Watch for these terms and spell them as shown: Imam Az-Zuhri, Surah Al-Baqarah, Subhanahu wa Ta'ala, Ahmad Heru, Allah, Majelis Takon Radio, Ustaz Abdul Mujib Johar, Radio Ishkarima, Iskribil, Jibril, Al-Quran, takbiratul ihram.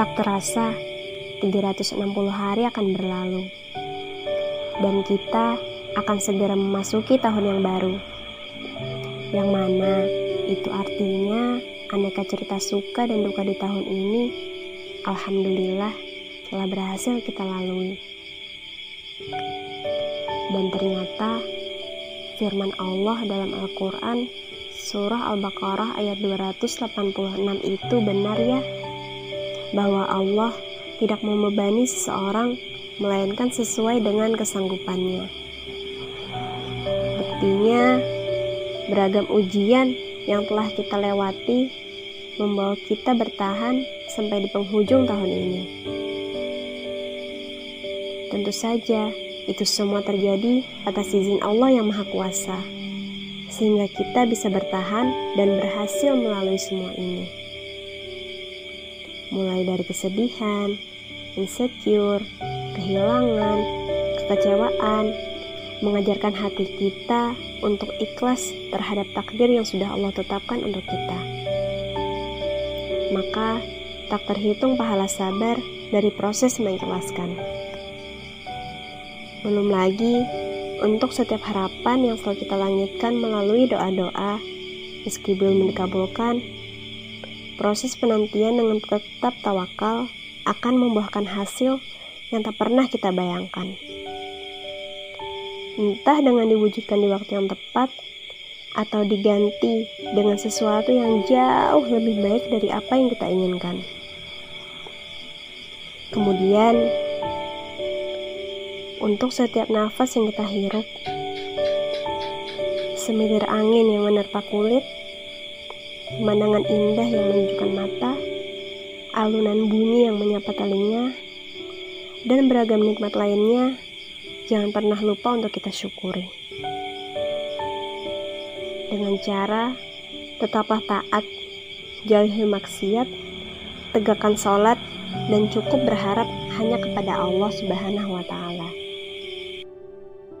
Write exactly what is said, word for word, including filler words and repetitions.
Tak terasa, tiga ratus enam puluh hari akan berlalu, dan kita akan segera memasuki tahun yang baru, yang mana itu artinya aneka cerita suka dan duka di tahun ini, alhamdulillah, telah berhasil kita lalui. Dan ternyata, firman Allah dalam Al-Quran, Surah Al-Baqarah ayat dua ratus delapan puluh enam itu benar ya, bahwa Allah tidak membebani seseorang melainkan sesuai dengan kesanggupannya. Buktinya, beragam ujian yang telah kita lewati membawa kita bertahan sampai di penghujung tahun ini. Tentu saja, itu semua terjadi atas izin Allah yang Maha Kuasa, sehingga kita bisa bertahan dan berhasil melalui semua ini. Mulai dari kesedihan, insecure, kehilangan, kekecewaan, mengajarkan hati kita untuk ikhlas terhadap takdir yang sudah Allah tetapkan untuk kita. Maka, tak terhitung pahala sabar dari proses mengikhlaskan. Belum lagi, untuk setiap harapan yang selalu kita langitkan melalui doa-doa, Iskribil mendikabulkan, proses penantian dengan tetap tawakal akan membuahkan hasil yang tak pernah kita bayangkan. Entah dengan diwujudkan di waktu yang tepat, atau diganti dengan sesuatu yang jauh lebih baik dari apa yang kita inginkan. Kemudian, untuk setiap nafas yang kita hirup, semilir angin yang menerpa kulit, pemandangan indah yang menyejukkan mata, alunan bunyi yang menyapa telinga, dan beragam nikmat lainnya, jangan pernah lupa untuk kita syukuri. Dengan cara, tetaplah taat, jauhi maksiat, tegakkan sholat, dan cukup berharap hanya kepada Allah Subhanahu wa Ta'ala.